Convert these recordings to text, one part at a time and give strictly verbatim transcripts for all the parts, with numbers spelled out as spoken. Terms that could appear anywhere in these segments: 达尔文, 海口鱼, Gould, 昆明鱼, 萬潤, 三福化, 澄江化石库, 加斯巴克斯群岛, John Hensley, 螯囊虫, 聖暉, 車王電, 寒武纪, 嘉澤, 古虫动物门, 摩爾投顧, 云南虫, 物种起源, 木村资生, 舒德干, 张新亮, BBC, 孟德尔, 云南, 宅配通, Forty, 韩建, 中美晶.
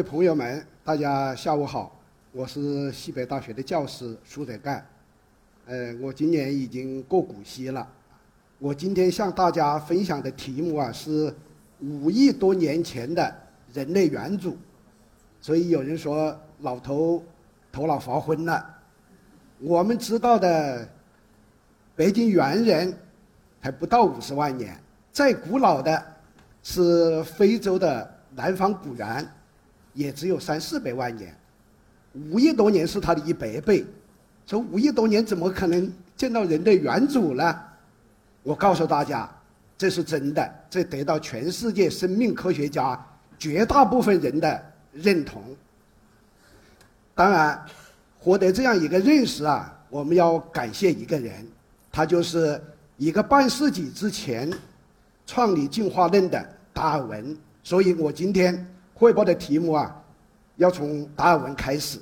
位朋友们，大家下午好，我是西北大学的教师舒德干。呃，我今年已经过古稀了。我今天向大家分享的题目啊是五亿多年前的人类元祖，所以有人说老头头脑发昏了。我们知道的北京猿人还不到五十万年，再古老的是非洲的南方古猿，也只有三四百万年，五亿多年是它的一百倍。说五亿多年怎么可能见到人的元祖呢？我告诉大家，这是真的，这得到全世界生命科学家绝大部分人的认同。当然，获得这样一个认识啊，我们要感谢一个人，他就是一个半世纪之前创立进化论的达尔文。所以我今天汇报的题目啊，要从达尔文开始。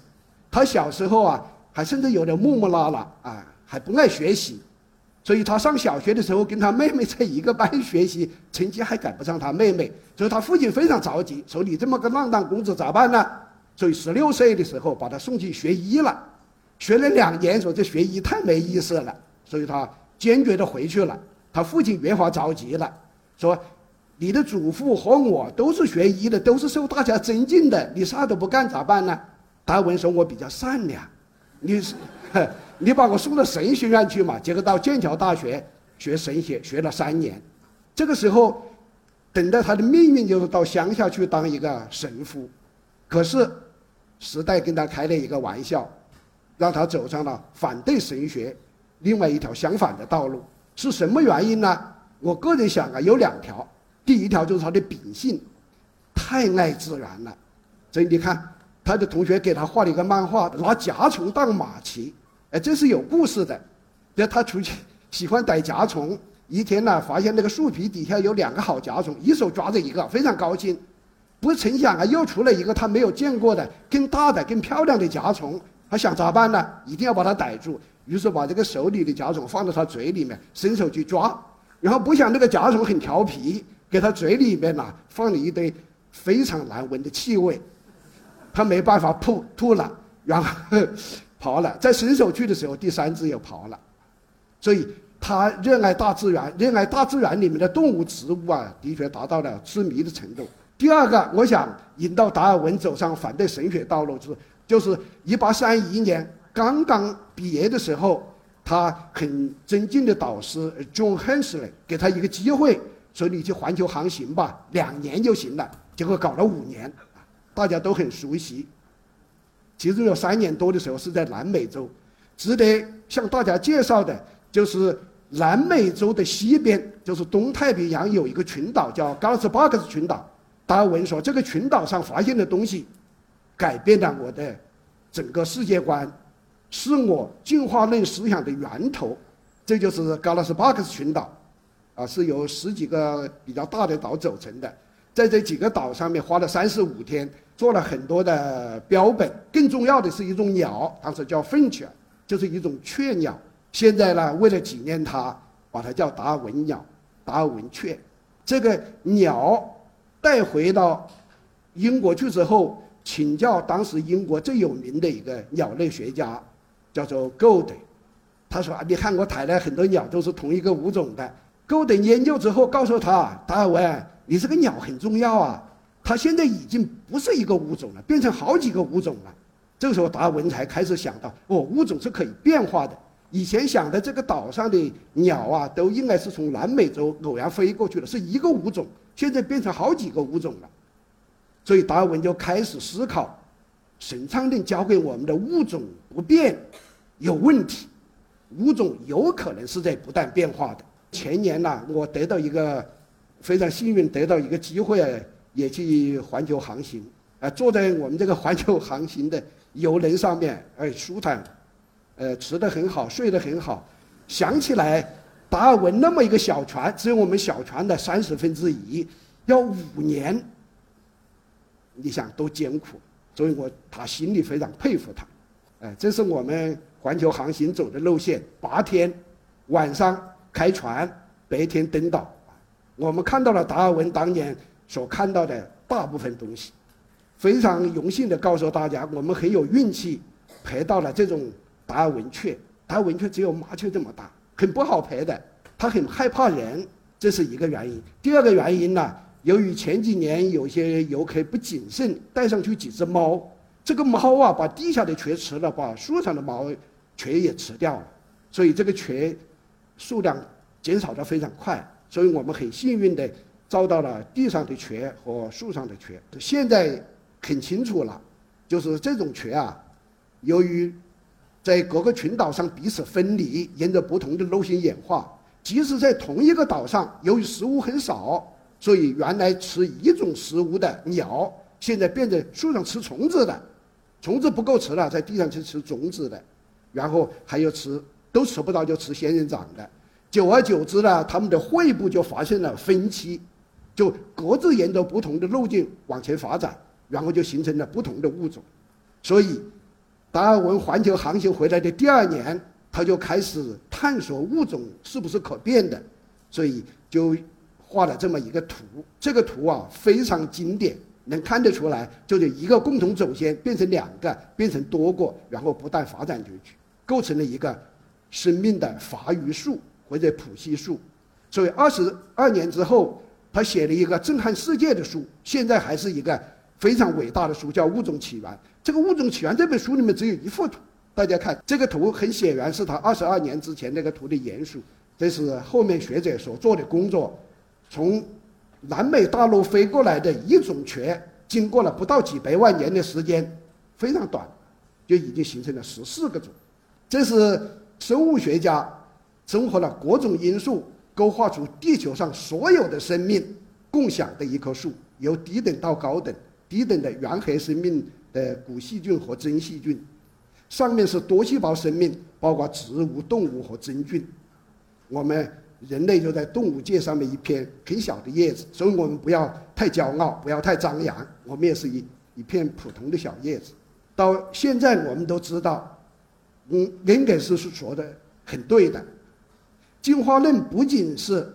他小时候啊，还甚至有点木木拉拉啊，还不爱学习，所以他上小学的时候跟他妹妹在一个班学习，成绩还赶不上他妹妹，所以他父亲非常着急，说你这么个浪荡公子咋办呢？所以十六岁的时候把他送去学医了，学了两年，说这学医太没意思了，所以他坚决的回去了。他父亲越发着急了，说你的祖父和我都是学医的，都是受大家尊敬的，你啥都不干咋办呢？达尔文说我比较善良，你你把我送到神学院去嘛。结果到剑桥大学学神学，学了三年。这个时候等待他的命运就是到乡下去当一个神父，可是时代跟他开了一个玩笑，让他走上了反对神学另外一条相反的道路。是什么原因呢？我个人想啊，有两条。第一条就是他的秉性太爱自然了，所以你看他的同学给他画了一个漫画，拿甲虫当马骑，哎，这是有故事的。他出去喜欢逮甲虫，一天呢发现那个树皮底下有两个好甲虫，一手抓着一个，非常高兴。不成想啊，又出了一个他没有见过的更大的更漂亮的甲虫，他想咋办呢？一定要把它逮住，于是把这个手里的甲虫放到他嘴里面，伸手去抓。然后不想那个甲虫很调皮，给他嘴里面呢、啊、放了一堆非常难闻的气味，他没办法吐吐了，然后跑了。在伸手去的时候，第三只也跑了。所以他热爱大自然，热爱大自然里面的动物植物啊，的确达到了痴迷的程度。第二个，我想引导达尔文走上反对神学道路，就是一八三一年刚刚毕业的时候，他很尊敬的导师 John Hensley 给他一个机会，说你去环球航行吧，两年就行了。结果搞了五年，大家都很熟悉。其中有三年多的时候是在南美洲。值得向大家介绍的就是南美洲的西边，就是东太平洋有一个群岛叫加斯巴克斯群岛。达尔文说这个群岛上发现的东西改变了我的整个世界观，是我进化论思想的源头。这就是加斯巴克斯群岛啊，是由十几个比较大的岛组成的。在这几个岛上面花了三十五天，做了很多的标本。更重要的是一种鸟，当时叫粪犬，就是一种雀鸟。现在呢，为了纪念它，把它叫达尔文鸟、达尔文雀。这个鸟带回到英国去之后，请教当时英国最有名的一个鸟类学家，叫做 Gould。 他说啊，你看我逮了很多鸟都是同一个物种的。Gould 研究之后告诉他，达尔文，你这个鸟很重要啊，它现在已经不是一个物种了，变成好几个物种了。这个时候达尔文才开始想到，哦，物种是可以变化的。以前想的这个岛上的鸟啊，都应该是从南美洲偶然飞过去的，是一个物种，现在变成好几个物种了。所以达尔文就开始思考，神创论教给我们的物种不变有问题，物种有可能是在不断变化的。前年呢、啊，我得到一个。非常幸运得到一个机会，也去环球航行啊，坐在我们这个环球航行的游轮上面，哎，舒坦，呃，吃得很好，睡得很好。想起来，达尔文那么一个小船，只有我们小船的三十分之一，要五年，你想多艰苦，所以我他心里非常佩服他。哎，这是我们环球航行走的路线，八天，晚上开船，白天登岛。我们看到了达尔文当年所看到的大部分东西。非常荣幸地告诉大家，我们很有运气排到了这种达尔文雀。达尔文雀只有麻雀这么大，很不好排的，它很害怕人，这是一个原因。第二个原因呢，由于前几年有些游客不谨慎带上去几只猫，这个猫啊把地下的雀吃了，把树上的毛雀也吃掉了，所以这个雀数量减少得非常快。所以我们很幸运地遭到了地上的雀和树上的雀。现在很清楚了，就是这种雀啊，由于在各个群岛上彼此分离，沿着不同的路线演化，即使在同一个岛上，由于食物很少，所以原来吃一种食物的鸟，现在变成树上吃虫子的，虫子不够吃了，在地上去吃种子的，然后还有吃都吃不到就吃仙人掌的。久而久之呢，他们的会部就发生了分歧，就各自沿着不同的路径往前发展，然后就形成了不同的物种。所以达尔文环球航行回来的第二年，他就开始探索物种是不是可变的，所以就画了这么一个图。这个图啊非常经典，能看得出来，就是一个共同祖先变成两个，变成多个，然后不断发展进去，构成了一个生命的法语树或者谱系树。所以二十二年之后，他写了一个震撼世界的书，现在还是一个非常伟大的书，叫《物种起源》。这个《物种起源》这本书里面只有一幅图，大家看这个图，很显然是他二十二年之前那个图的延续。这是后面学者所做的工作，从南美大陆飞过来的一种雀，经过了不到几百万年的时间，非常短，就已经形成了十四个种。这是生物学家综合了各种因素，勾画出地球上所有的生命共享的一棵树，由低等到高等。低等的原核生命的古细菌和真细菌，上面是多细胞生命，包括植物、动物和真菌。我们人类就在动物界上面一片很小的叶子，所以我们不要太骄傲，不要太张扬，我们也是一一片普通的小叶子。到现在我们都知道，嗯，恩格斯是说的很对的，进化论不仅是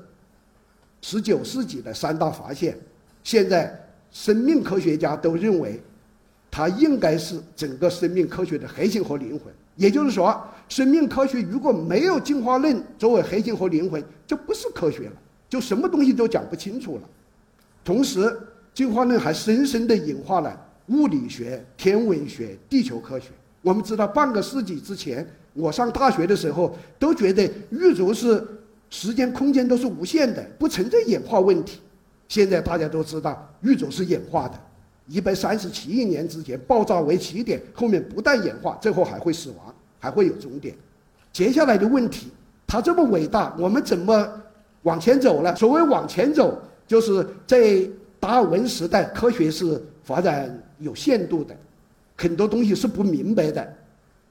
十九世纪的三大发现，现在生命科学家都认为它应该是整个生命科学的核心和灵魂。也就是说，生命科学如果没有进化论作为核心和灵魂，就不是科学了，就什么东西都讲不清楚了。同时进化论还深深地引化了物理学、天文学、地球科学。我们知道半个世纪之前，我上大学的时候都觉得宇宙是时间空间都是无限的，不存在演化问题。现在大家都知道宇宙是演化的，一百三十七亿年之前爆炸为起点，后面不但演化，最后还会死亡，还会有终点。接下来的问题，它这么伟大，我们怎么往前走呢？所谓往前走，就是在达尔文时代，科学是发展有限度的，很多东西是不明白的，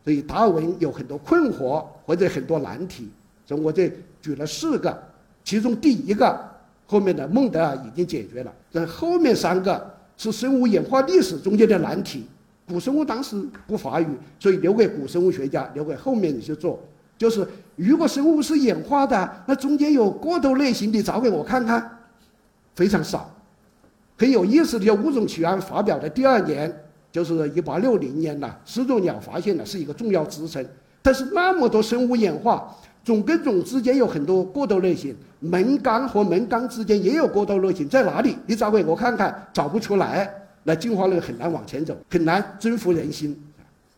所以达尔文有很多困惑或者很多难题。所以我这举了四个，其中第一个后面的孟德尔已经解决了，但后面三个是生物演化历史中间的难题。古生物当时不发育，所以留给古生物学家，留给后面你去做。就是如果生物是演化的，那中间有过渡类型，你找给我看看，非常少。很有意思的，就《物种起源》发表的第二年，就是一八六零年了，始祖鸟发现了，是一个重要支撑。但是那么多生物演化，种跟种之间有很多过渡类型，门纲和门纲之间也有过渡类型，在哪里？你找给我看看，找不出来，那进化论很难往前走，很难征服人心。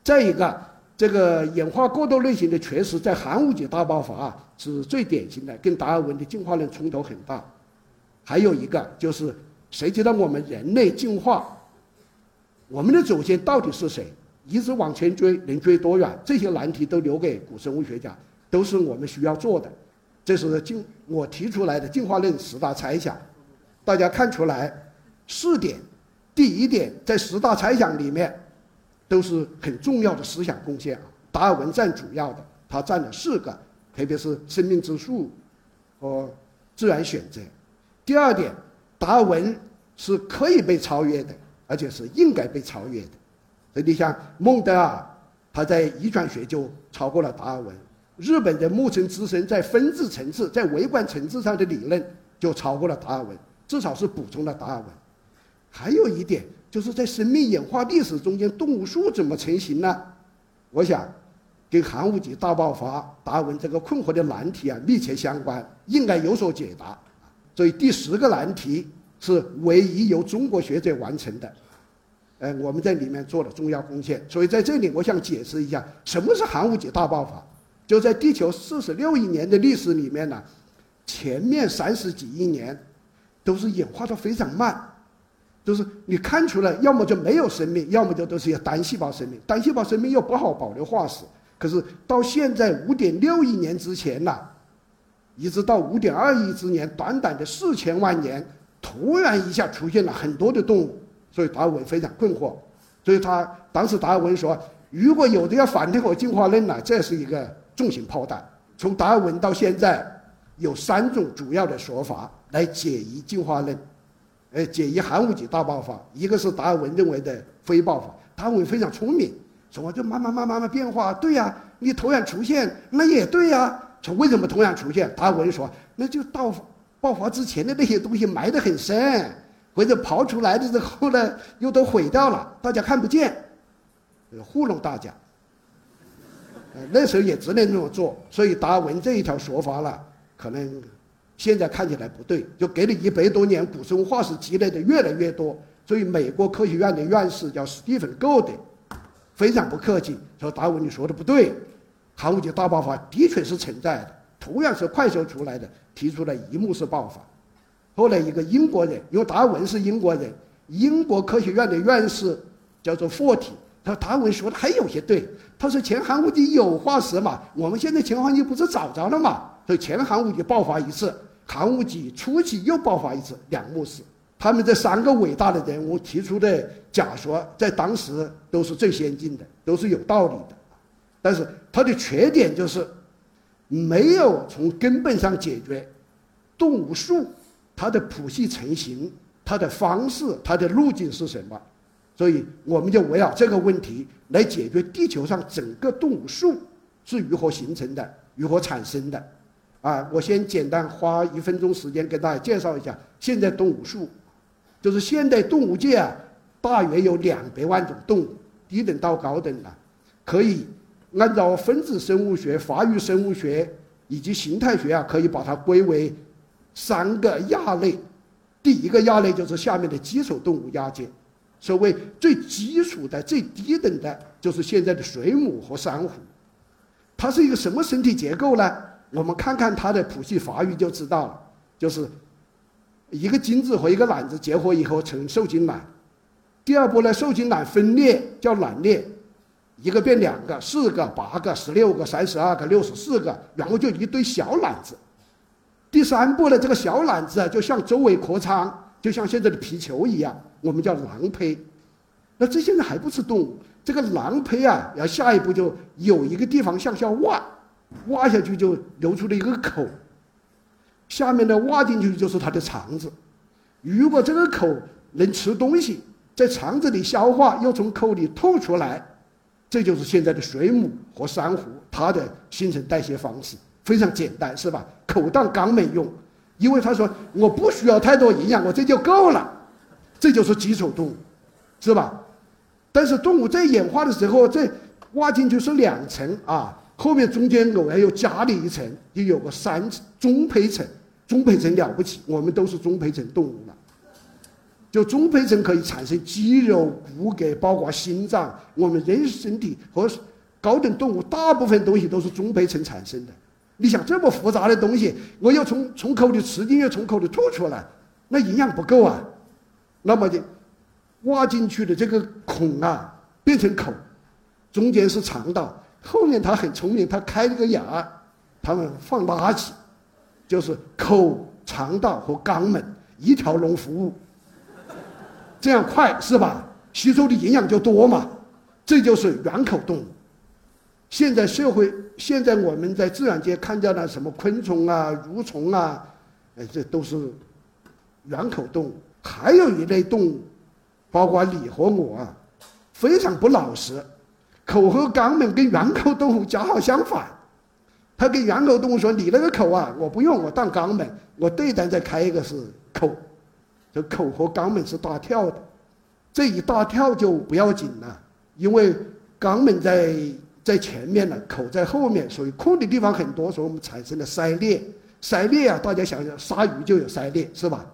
再一个，这个演化过渡类型的确实在寒武纪大爆发是最典型的，跟达尔文的进化论冲突很大。还有一个就是，谁知道我们人类进化，我们的祖先到底是谁？一直往前追，能追多远？这些难题都留给古生物学家。都是我们需要做的。这是进我提出来的进化论十大猜想，大家看出来四点。第一点，在十大猜想里面都是很重要的思想贡献，达尔文占主要的，他占了四个，特别是生命之树和自然选择。第二点，达尔文是可以被超越的，而且是应该被超越的。所以你像孟德尔，他在遗传学就超过了达尔文。日本的木村资生在分子层次、在微观层次上的理论就超过了达尔文，至少是补充了达尔文。还有一点，就是在生命演化历史中间，动物树怎么成型呢？我想，跟寒武纪大爆发、达文这个困惑的难题啊密切相关，应该有所解答。所以第十个难题是唯一由中国学者完成的，呃，我们在里面做了重要贡献。所以在这里，我想解释一下什么是寒武纪大爆发。就在地球四十六亿年的历史里面呢，前面三十几亿年都是演化的非常慢，就是你看出来，要么就没有生命，要么就都是些单细胞生命。单细胞生命又不好保留化石，可是到现在五点六亿年之前呢、啊，一直到五点二亿之年，短短的四千万年，突然一下出现了很多的动物，所以达尔文非常困惑。所以他当时达尔文说，如果有的要反对我进化论呢、啊，这是一个重型炮弹。从达尔文到现在，有三种主要的说法来解疑进化论，呃，解疑寒武纪大爆发。一个是达尔文认为的非爆发，达尔文非常聪明，说就慢慢慢慢慢变化，对呀、啊，你突然出现，那也对呀、啊。说为什么突然出现？达尔文说，那就到爆发之前的那些东西埋得很深，或者刨出来的之后呢，又都毁掉了，大家看不见，糊弄大家。那时候也只能这么做，所以达尔文这一条说法了，可能现在看起来不对，就给了一百多年古生物化石积累的越来越多。所以美国科学院的院士叫 Stephen Gould， 非常不客气，说达尔文你说的不对，寒武纪大爆发的确是存在的，突然是快速出来的，提出了一幕式爆发。后来一个英国人，因为达尔文是英国人，英国科学院的院士叫做 Forty，他说达尔文说的还有些对，他说前寒武纪有化石嘛，我们现在前寒武纪不是找着了嘛，所以前寒武纪爆发一次，寒武纪初期又爆发一次，两幕式。他们这三个伟大的人物提出的假说，在当时都是最先进的，都是有道理的，但是它的缺点就是没有从根本上解决动物树它的谱系成型、它的方式、它的路径是什么。所以我们就围绕这个问题来解决地球上整个动物树是如何形成的、如何产生的。啊，我先简单花一分钟时间跟大家介绍一下现代动物树。就是现代动物界啊，大约有两百万种动物，低等到高等啊，可以按照分子生物学、发育生物学以及形态学啊，可以把它归为三个亚类。第一个亚类就是下面的基础动物亚界。所谓最基础的、最低等的，就是现在的水母和珊瑚。它是一个什么身体结构呢？我们看看它的谱系发育就知道了。就是一个精子和一个卵子结合以后成受精卵，第二波呢，受精卵分裂叫卵裂，一个变两个、四个、八个、十六个、三十二个、六十四个，然后就一堆小卵子。第三波呢，这个小卵子啊，就向周围扩张。就像现在的皮球一样，我们叫囊胚。那这现在还不是动物，这个囊胚啊，然后下一步就有一个地方向下挖，挖下去就留出了一个口，下面呢挖进去就是它的肠子。如果这个口能吃东西，在肠子里消化，又从口里吐出来，这就是现在的水母和珊瑚它的新陈代谢方式，非常简单，是吧？口当肛门用。因为他说我不需要太多营养，我这就够了，这就是基础动物，是吧？但是动物在演化的时候，这挖进去是两层啊，后面中间偶然又加了一层，就有个三中胚层。中胚层了不起，我们都是中胚层动物了。就中胚层可以产生肌肉、骨骼，包括心脏。我们人身体和高等动物大部分东西都是中胚层产生的。你想这么复杂的东西，我又从从口里吃进去，从口里吐出来，那营养不够啊。那么就挖进去的这个孔啊，变成口，中间是肠道，后面它很聪明，它开了个眼儿，它们放垃圾，就是口、肠道和肛门一条龙服务，这样快是吧？吸收的营养就多嘛，这就是软口动物。现在社会，现在我们在自然界看见了什么昆虫啊、蠕虫啊，呃，这都是软口动物。还有一类动物，包括你和我啊，非常不老实。口和肛门跟软口动物恰好相反。他跟软口动物说：“你那个口啊，我不用，我当肛门，我对单再开一个是口。”这口和肛门是搭跳的。这一大跳就不要紧了，因为肛门在在前面了，口在后面，所以空的地方很多，所以我们产生了鳃裂。鳃裂啊，大家想想，鲨鱼就有鳃裂是吧？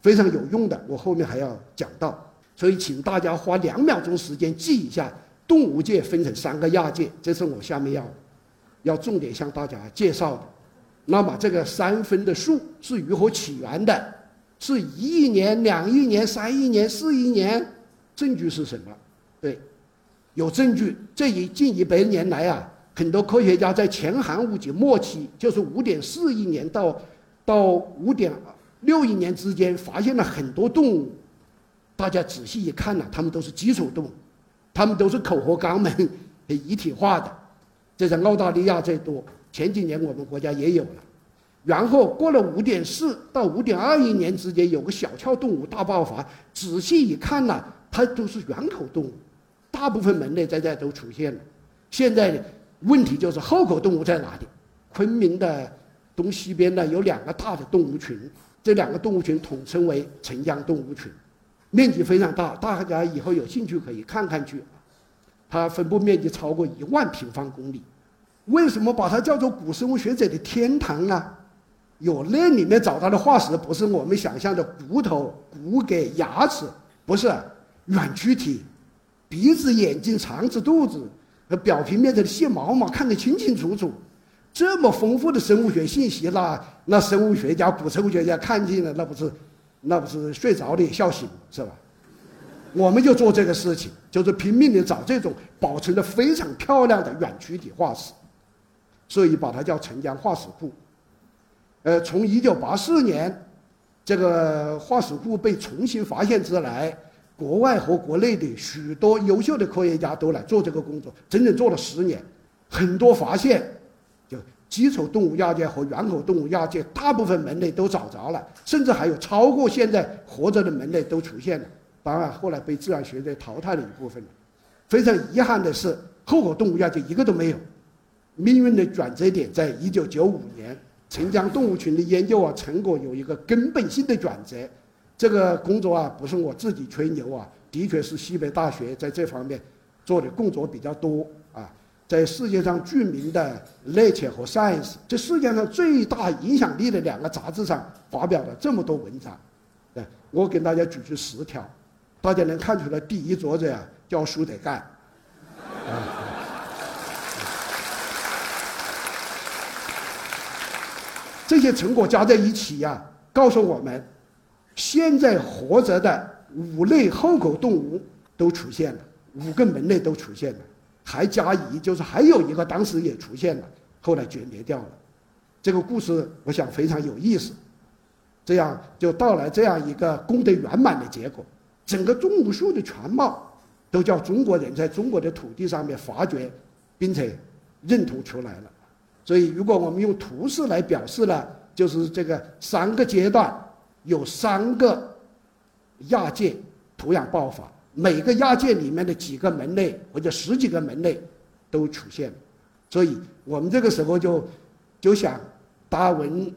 非常有用的，我后面还要讲到。所以请大家花两秒钟时间记一下，动物界分成三个亚界，这是我下面要要重点向大家介绍的。那么这个三分的数是如何起源的？是一亿年、两亿年、三亿年、四亿年？证据是什么？对。有证据，这一近一百年来啊，很多科学家在前寒武纪末期，就是五点四亿年到到五点六亿年之间，发现了很多动物。大家仔细一看呢、啊，它们都是基础动物，它们都是口和肛门一体化的。这在澳大利亚最多，前几年我们国家也有了。然后过了五点四到五点二亿年之间，有个小壳动物大爆发。仔细一看呢、啊，它都是软口动物。大部分门类在这都出现了，现在问题就是后口动物在哪里？昆明的东西边呢有两个大的动物群，这两个动物群统称为澄江动物群，面积非常大，大家以后有兴趣可以看看去。它分布面积超过一万平方公里。为什么把它叫做古生物学者的天堂呢？有类里面找到的化石不是我们想象的骨头、骨骼、牙齿，不是软躯体。鼻子、眼睛、肠子、肚子和表皮面上的细毛毛看得清清楚楚，这么丰富的生物学信息，那那生物学家、古生物学家看见了，那不是那不是睡着了也笑醒是吧？我们就做这个事情，就是拼命地找这种保存得非常漂亮的软躯体化石，所以把它叫澄江化石库。呃，从一九八四年这个化石库被重新发现之来。国外和国内的许多优秀的科学家都来做这个工作，整整做了十年，很多发现，就基础动物亚界和软口动物亚界，大部分门类都找着了，甚至还有超过现在活着的门类都出现了。当然，后来被自然学者淘汰了一部分。非常遗憾的是，后口动物亚界一个都没有。命运的转折点在一九九五年，澄江动物群的研究啊成果有一个根本性的转折。这个工作啊，不是我自己吹牛啊，的确是西北大学在这方面做的工作比较多啊。在世界上著名的《Nature》和《Science》这世界上最大影响力的两个杂志上发表了这么多文章，对，我给大家举出十条，大家能看出来，第一作者啊叫苏德干，啊，这些成果加在一起呀、啊，告诉我们。现在活着的五类后口动物都出现了，五个门类都出现了，还加一就是还有一个当时也出现了，后来绝灭掉了。这个故事我想非常有意思，这样就到了这样一个功德圆满的结果。整个动物学的全貌都叫中国人在中国的土地上面发掘，并且认同出来了。所以如果我们用图示来表示呢，就是这个三个阶段。有三个亚界土壤爆发，每个亚界里面的几个门类或者十几个门类都出现了，所以我们这个时候就就想达尔文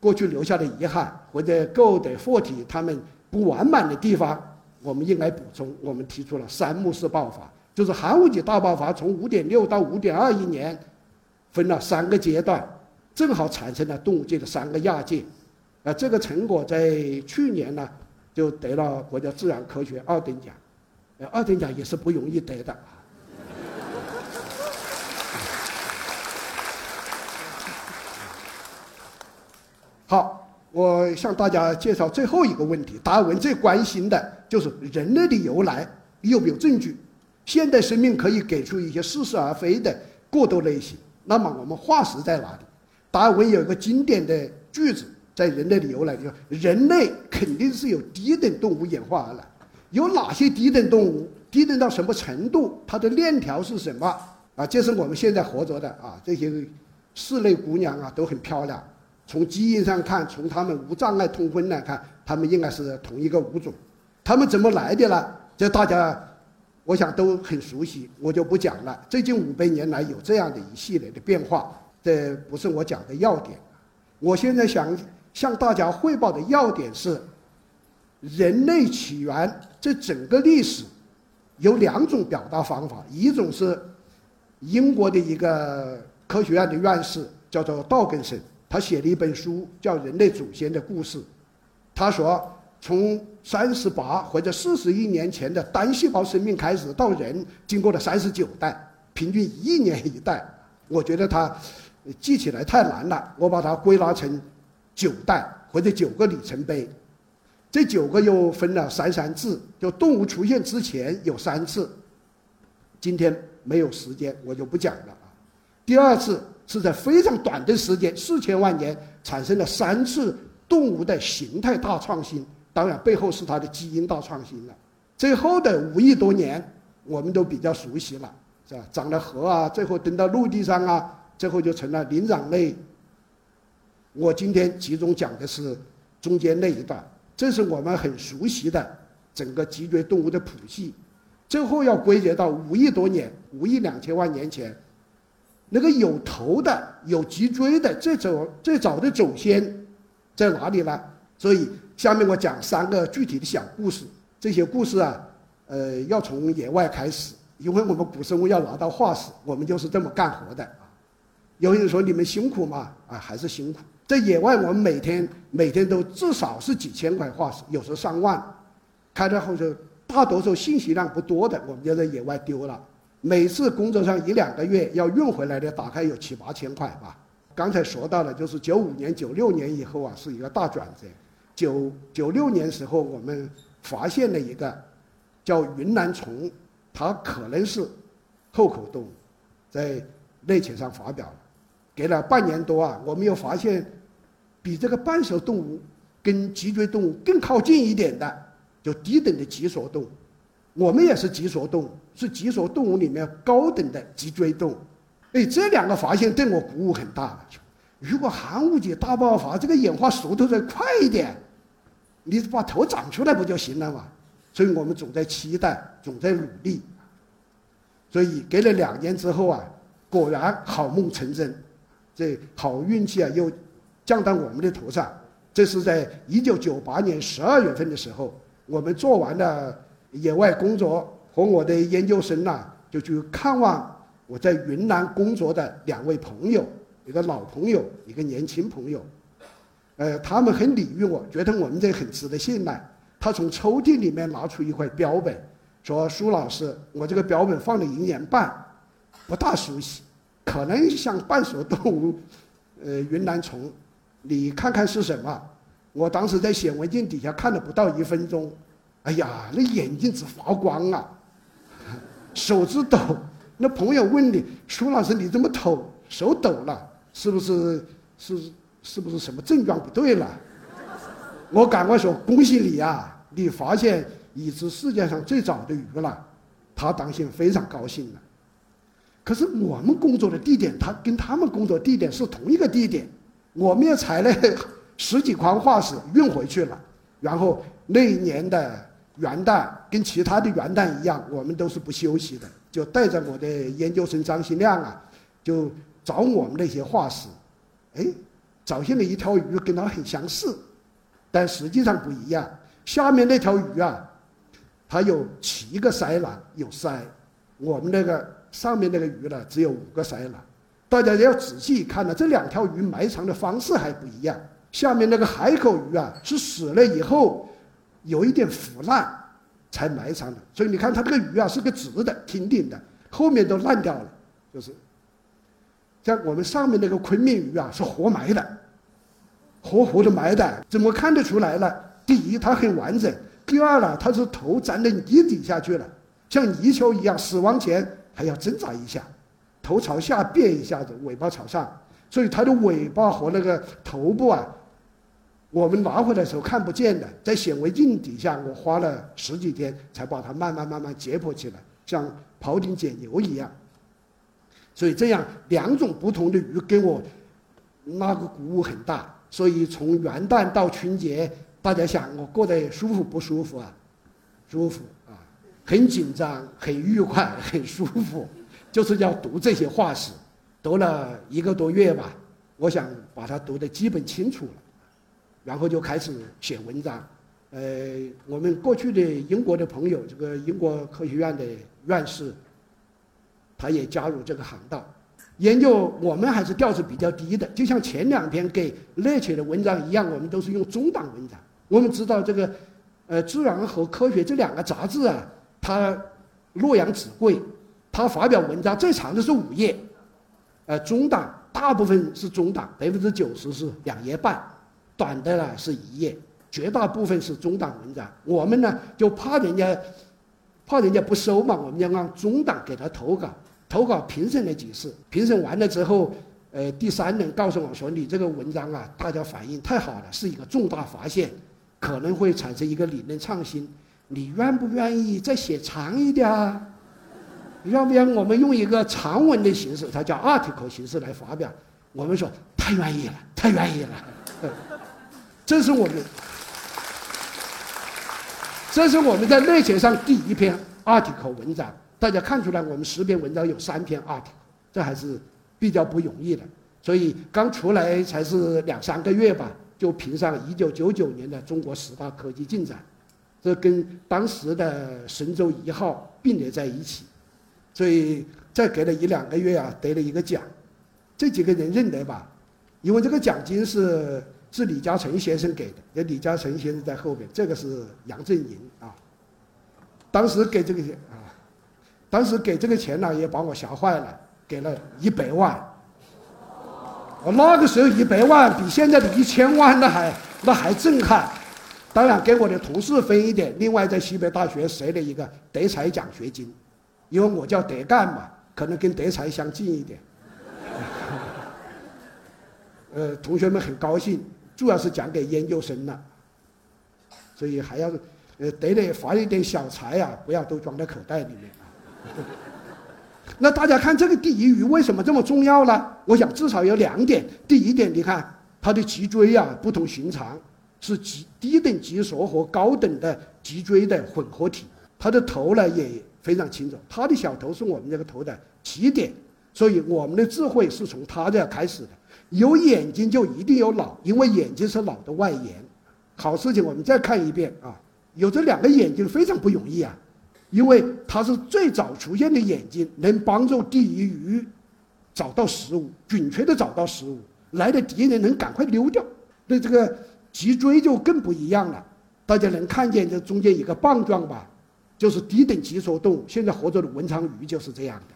过去留下的遗憾或者Gould、Forty他们不完满的地方，我们应该补充。我们提出了三幕式爆发，就是寒武纪大爆发，从五点六到五点二一年，分了三个阶段，正好产生了动物界的三个亚界。啊，这个成果在去年呢，就得了国家自然科学二等奖，呃，二等奖也是不容易得的。好，我向大家介绍最后一个问题，达尔文最关心的就是人类的由来有没有证据？现代生命可以给出一些似是而非的过多类型，那么我们化石在哪里？达尔文有一个经典的句子。在人类的由来，就人类肯定是由低等动物演化而来。有哪些低等动物？低等到什么程度？它的链条是什么？啊，这是我们现在活着的啊，这些室内姑娘啊都很漂亮。从基因上看，从她们无障碍通婚来看，她们应该是同一个物种。她们怎么来的呢？这大家我想都很熟悉，我就不讲了。最近五百年来有这样的一系列的变化，这不是我讲的要点。我现在想。向大家汇报的要点是，人类起源这整个历史有两种表达方法，一种是英国的一个科学院的院士叫做道根森，他写了一本书叫《人类祖先的故事》。他说，从三十八或者四十亿年前的单细胞生命开始，到人经过了三十九代，平均一亿年一代。我觉得他记起来太难了，我把它归纳成九代或者九个里程碑。这九个又分了三三次，就动物出现之前有三次，今天没有时间我就不讲了啊。第二次是在非常短的时间，四千万年产生了三次动物的形态大创新，当然背后是它的基因大创新了。最后的五亿多年我们都比较熟悉了，是吧？长了河啊，最后登到陆地上啊，最后就成了灵长类。我今天集中讲的是中间那一段，这是我们很熟悉的整个脊椎动物的谱系。最后要归结到五亿多年，五亿两千万年前，那个有头的、有脊椎的最早最早的祖先在哪里呢？所以下面我讲三个具体的小故事。这些故事啊，呃，要从野外开始，因为我们古生物要拿到化石，我们就是这么干活的啊。有人说你们辛苦吗？啊，还是辛苦。在野外，我们每天每天都至少是几千块化石，有时候上万。开了后就大多数信息量不多的，我们就在野外丢了。每次工作上一两个月要运回来的，大概有七八千块吧。刚才说到了，就是九五年、九六年以后啊，是一个大转折。九九六年时候，我们发现了一个叫云南虫，它可能是后口动物，在内潜上发表了。给了半年多啊，我们又发现比这个半熟动物跟脊椎动物更靠近一点的，就低等的脊索动物。我们也是脊索动物，是脊索动物里面高等的脊椎动物。哎，这两个发现对我鼓舞很大。如果寒武纪大爆发，这个演化速度再快一点，你把头长出来不就行了嘛？所以我们总在期待，总在努力。所以给了两年之后啊，果然好梦成真。这好运气啊，又降到我们的头上。这是在一九九八年十二月份的时候，我们做完了野外工作，和我的研究生呐、啊，就去看望我在云南工作的两位朋友，一个老朋友，一个年轻朋友。呃，他们很礼遇我，觉得我们这很值得信赖。他从抽屉里面拿出一块标本，说：“舒老师，我这个标本放了一年半，不大熟悉。”可能像半熟动物，呃，云南虫，你看看是什么？我当时在显微镜底下看了不到一分钟，哎呀，那眼睛直发光啊，手直抖。那朋友问你，舒老师，你这么抖，手抖了，是不是是是不是什么症状不对了？我赶快说，恭喜你啊，你发现已知世界上最早的鱼了。他当时非常高兴了。可是我们工作的地点，他跟他们工作地点是同一个地点，我们也采了十几筐化石运回去了。然后那一年的元旦跟其他的元旦一样，我们都是不休息的，就带着我的研究生张新亮啊，就找我们那些化石。哎，找现了一条鱼，跟它很相似，但实际上不一样。下面那条鱼啊，它有七个鳃囊，有鳃。我们那个上面那个鱼呢，只有五个鳃了。大家要仔细看了，这两条鱼埋藏的方式还不一样。下面那个海口鱼啊，是死了以后有一点腐烂才埋藏的，所以你看它这个鱼啊是个直的、挺挺的，后面都烂掉了。就是像我们上面那个昆明鱼啊，是活埋的，活活的埋的，怎么看得出来呢？第一，它很完整；第二呢，它是头沾到泥底下去了，像泥鳅一样，死亡前还要挣扎一下，头朝下变一下子，尾巴朝上，所以它的尾巴和那个头部啊，我们拿回来的时候看不见的，在显微镜底下，我花了十几天才把它慢慢慢慢解剖起来，像庖丁解牛一样。所以这样两种不同的鱼给我那个鼓舞很大。所以从元旦到春节，大家想我过得舒服不舒服啊？舒服。很紧张，很愉快，很舒服，就是要读这些化石，读了一个多月吧，我想把它读得基本清楚了，然后就开始写文章。呃，我们过去的英国的朋友，这个英国科学院的院士，他也加入这个行当。研究我们还是调子比较低的，就像前两篇给列写的文章一样，我们都是用中档文章。我们知道这个，呃，《自然》和《科学》这两个杂志啊，它洛阳纸贵，它发表文章最长的是五页，呃，中档大部分是中档，百分之九十是两页半，短的呢是一页，绝大部分是中档文章。我们呢就怕人家，怕人家不收嘛，我们要让中档给他投稿。投稿评审了几次，评审完了之后，呃，第三人告诉我说：“你这个文章啊，大家反应太好了，是一个重大发现，可能会产生一个理论创新。你愿不愿意再写长一点啊？要不然我们用一个长文的形式，它叫 article 形式来发表。”我们说：“太愿意了，太愿意了。嗯”这是我们，这是我们在内学上第一篇 article 文章。大家看出来，我们十篇文章有三篇 article， 这还是比较不容易的。所以刚出来才是两三个月吧，就评上一九九九年的中国十大科技进展，这跟当时的神舟一号并列在一起。所以再隔了一两个月啊，得了一个奖。这几个人认得吧？因为这个奖金是是李嘉诚先生给的，那李嘉诚先生在后边，这个是杨振宁啊。当时给这个啊。当时给这个钱呢，也把我吓坏了，给了一百万。我那个时候一百万比现在的一千万那还那还震撼。当然给我的同事分一点，另外在西北大学设了一个德才奖学金，因为我叫德干嘛，可能跟德才相近一点。呃，同学们很高兴，主要是讲给研究生了，所以还要呃得得发一点小财啊，不要都装在口袋里面。那大家看这个第一鱼为什么这么重要呢？我想至少有两点。第一点，你看它的脊椎啊不同寻常，是低等脊索和高等的脊椎的混合体。它的头呢也非常清楚，它的小头是我们这个头的起点，所以我们的智慧是从它这开始的。有眼睛就一定有脑，因为眼睛是脑的外延。好事情我们再看一遍啊，有这两个眼睛非常不容易啊。因为它是最早出现的眼睛，能帮助第一鱼找到食物，准确的找到食物，来的敌人能赶快溜掉。那这个脊椎就更不一样了，大家能看见这中间一个棒状吧，就是低等脊索动物，现在活着的文昌鱼就是这样的。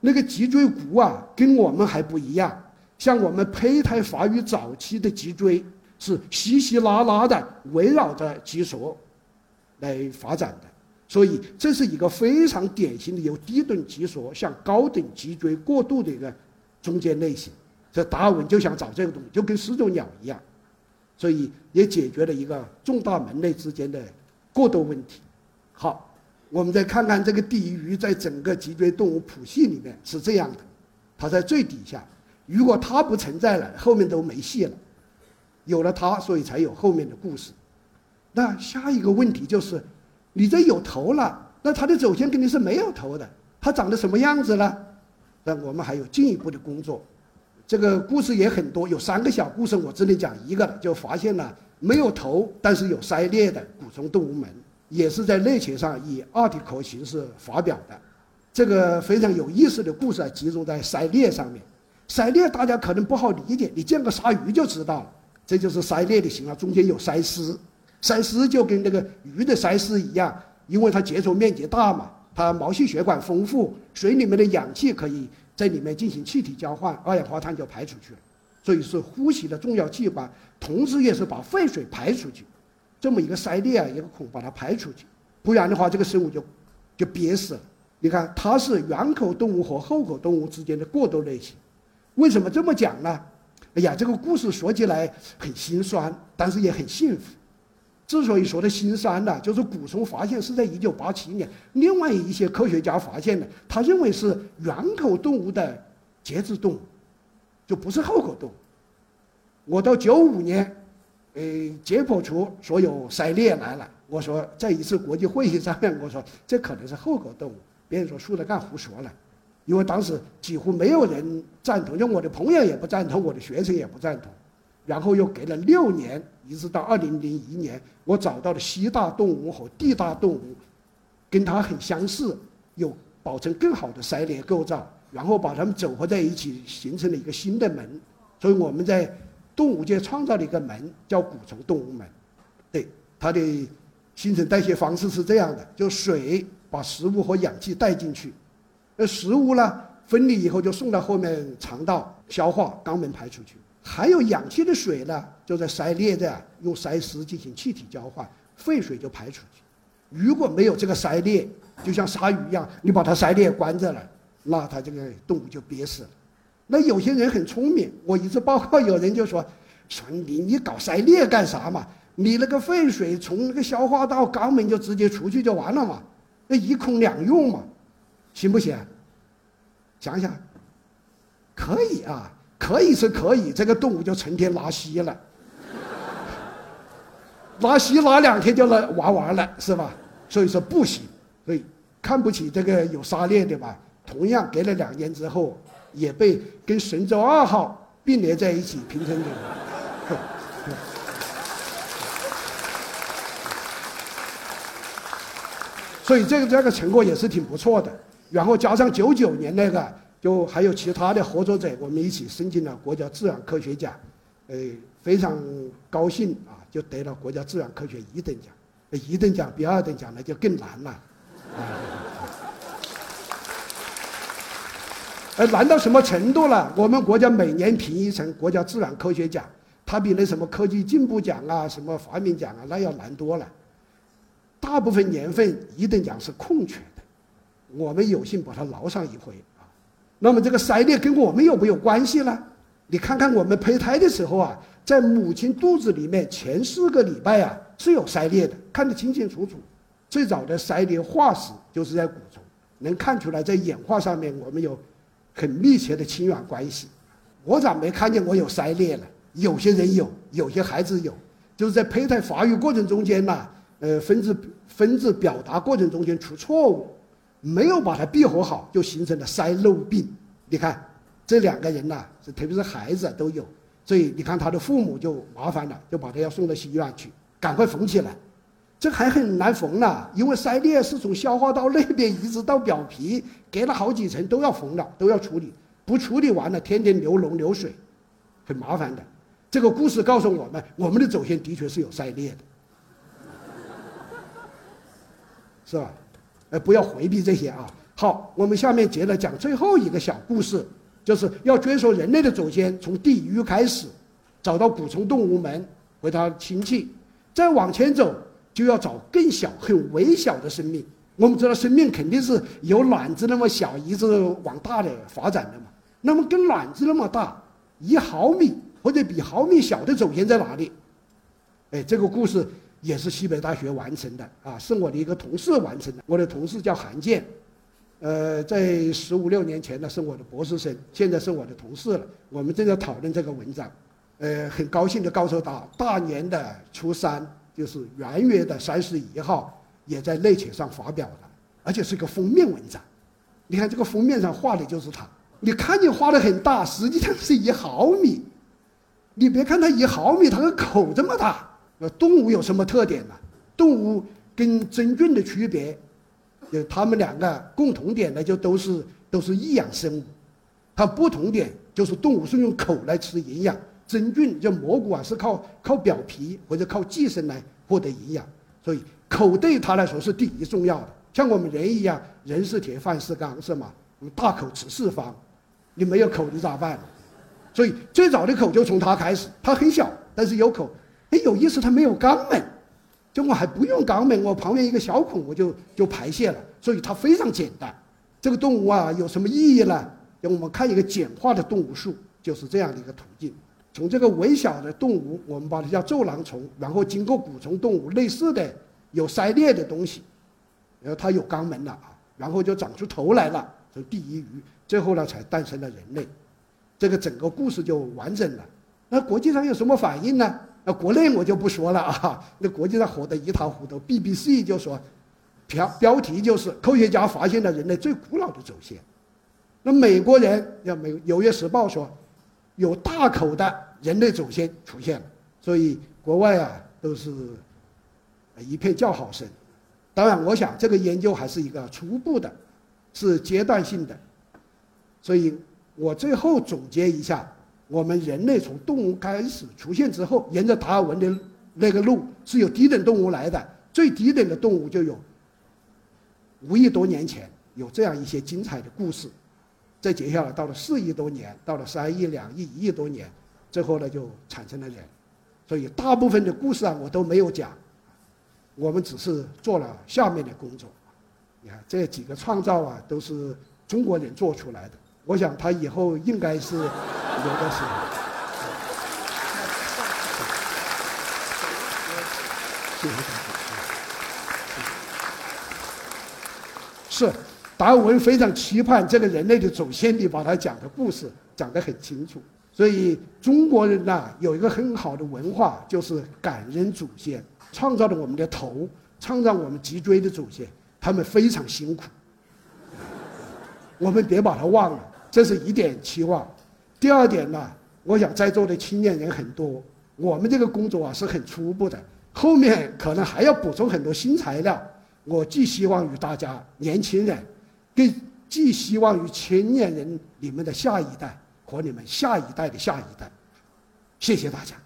那个脊椎骨啊跟我们还不一样，像我们胚胎发育早期的脊椎是稀稀拉拉的围绕着脊索来发展的，所以这是一个非常典型的由低等脊索向高等脊椎过渡的一个中间类型。这达尔文就想找这个东西，就跟始祖鸟一样，所以也解决了一个重大门类之间的过渡问题。好，我们再看看这个第一鱼在整个脊椎动物谱系里面是这样的，它在最底下，如果它不存在了，后面都没戏了。有了它，所以才有后面的故事。那下一个问题就是，你这有头了，那它的祖先肯定是没有头的，它长得什么样子呢？那我们还有进一步的工作。这个故事也很多，有三个小故事，我只能讲一个了。就发现了没有头但是有鳃裂的古虫动物门，也是在类学上以 article 形式发表的。这个非常有意思的故事啊，集中在鳃裂上面。鳃裂大家可能不好理解，你见过鲨鱼就知道了，这就是鳃裂的形状，中间有鳃丝。鳃丝就跟那个鱼的鳃丝一样，因为它结构面积大嘛，它毛细血管丰富，水里面的氧气可以在里面进行气体交换，二氧化碳就排出去了，所以是呼吸的重要器官，同时也是把废水排出去。这么一个鳃裂啊，一个孔把它排出去，不然的话这个生物就就憋死了。你看，它是远口动物和后口动物之间的过渡类型。为什么这么讲呢？哎呀，这个故事说起来很心酸，但是也很幸福。之所以说的心酸呢，就是古虫发现是在一九八七年，另外一些科学家发现的，他认为是远口动物的节肢动物，就不是后口动物。我到九五年，呃，解剖出所有鳃裂来了。我说在一次国际会议上面，我说这可能是后口动物，别人说输了干胡说了，因为当时几乎没有人赞同，就我的朋友也不赞同，我的学生也不赞同。然后又给了六年，一直到二零零一年，我找到了西大动物和地大动物，跟它很相似，有保存更好的鳃裂构造，然后把它们组合在一起，形成了一个新的门。所以我们在动物界创造了一个门，叫古虫动物门。对，它的新陈代谢方式是这样的：就水把食物和氧气带进去，那食物呢分离以后就送到后面肠道消化，肛门排出去。还有氧气的水呢，就在鳃裂的用鳃丝进行气体交换，废水就排出去。如果没有这个鳃裂，就像鲨鱼一样，你把它鳃裂关着了，那它这个动物就憋死了。那有些人很聪明，我一次报告有人就说：“说你你搞鳃裂干啥嘛？你那个废水从那个消化道肛门就直接出去就完了嘛，那一空两用嘛，行不行？”想想，可以啊。可以是可以，这个动物就成天拉稀了，拉稀拉两天就来玩完了，是吧？所以说不行，所以看不起这个有鳃裂的吧。同样隔了两年之后，也被跟神舟二号并列在一起评成的。所以这个这个成果也是挺不错的。然后加上九九年那个。就还有其他的合作者，我们一起申请了国家自然科学奖，呃，非常高兴啊，就得了国家自然科学一等奖。一等奖比二等奖那就更难了，呃，难到什么程度了？我们国家每年评一层国家自然科学奖，它比那什么科技进步奖啊、什么发明奖啊那要难多了。大部分年份一等奖是空缺的，我们有幸把它捞上一回。那么这个鳃裂跟我们有没有关系呢？你看看我们胚胎的时候啊，在母亲肚子里面前四个礼拜啊是有鳃裂的，看得清清楚楚。最早的鳃裂化石就是在古虫，能看出来在演化上面我们有很密切的亲缘关系。我咋没看见我有鳃裂呢？有些人有，有些孩子有，就是在胚胎发育过程中间呢、啊，呃，分子分子表达过程中间出错误。没有把它闭合好，就形成了鳃漏病。你看这两个人呢、啊，特别是孩子都有，所以你看他的父母就麻烦了，就把他要送到医院去，赶快缝起来。这还很难缝呢、啊，因为鳃裂是从消化道那边一直到表皮，隔了好几层都要缝了，都要处理。不处理完了，天天流脓流水，很麻烦的。这个故事告诉我们，我们的祖先的确是有鳃裂的，是吧？呃，不要回避这些啊。好，我们下面接着讲最后一个小故事，就是要追溯人类的祖先，从地鱼开始，找到古虫动物门，回到亲戚，再往前走就要找更小、很微小的生命。我们知道生命肯定是由卵子那么小一直往大的发展的嘛。那么跟卵子那么大，一毫米或者比毫米小的祖先在哪里？哎，这个故事。也是西北大学完成的啊，是我的一个同事完成的。我的同事叫韩建，呃，在十五六年前呢是我的博士生，现在是我的同事了。我们正在讨论这个文章，呃，很高兴的告诉他，大年的初三，就是元月的三十一号，也在内帖上发表了，而且是个封面文章。你看这个封面上画的就是他，你看见画的很大，实际上是一毫米。你别看它一毫米，它的口这么大。呃，动物有什么特点呢、啊？动物跟真菌的区别，呃，它们两个共同点呢，就都是都是异养生物。它不同点就是动物是用口来吃营养，真菌就蘑菇啊是靠靠表皮或者靠寄生来获得营养。所以口对它来说是第一重要的。像我们人一样，人是铁，饭是钢，是吗？我们大口吃四方，你没有口你咋办？所以最早的口就从它开始，它很小，但是有口。哎，有意思，它没有肛门，就我还不用肛门，我旁边一个小孔我就就排泄了，所以它非常简单。这个动物啊有什么意义呢？我们看一个简化的动物树，就是这样的一个途径。从这个微小的动物，我们把它叫螯囊虫，然后经过古虫动物类似的有鳃裂的东西，然后它有肛门了啊，然后就长出头来了，从第一鱼，最后呢才诞生了人类。这个整个故事就完整了。那国际上有什么反应呢？那国内我就不说了啊，那国际上火得一塌糊涂。B B C 就说，标标题就是科学家发现了人类最古老的祖先。那美国人，像《纽约时报》说，有大口的人类祖先出现了，所以国外啊都是一片叫好声。当然，我想这个研究还是一个初步的，是阶段性的，所以我最后总结一下，我们人类从动物开始出现之后，沿着达尔文的那个路是有低等动物来的，最低等的动物就有五亿多年前有这样一些精彩的故事，再接下来到了四亿多年，到了三亿、两亿、一亿多年，最后呢就产生了人。所以大部分的故事啊我都没有讲，我们只是做了下面的工作。你看这几个创造啊都是中国人做出来的，我想他以后应该是有的时候。谢谢大家。是，达尔文非常期盼这个人类的祖先里把他讲的故事讲得很清楚。所以中国人呐、啊、有一个很好的文化，就是感恩祖先，创造了我们的头，创造我们脊椎的祖先，他们非常辛苦，我们别把它忘了，这是一点期望。第二点呢、啊，我想在座的青年人很多，我们这个工作啊是很初步的，后面可能还要补充很多新材料。我寄希望于大家年轻人，更寄希望于青年人，你们的下一代和你们下一代的下一代。谢谢大家。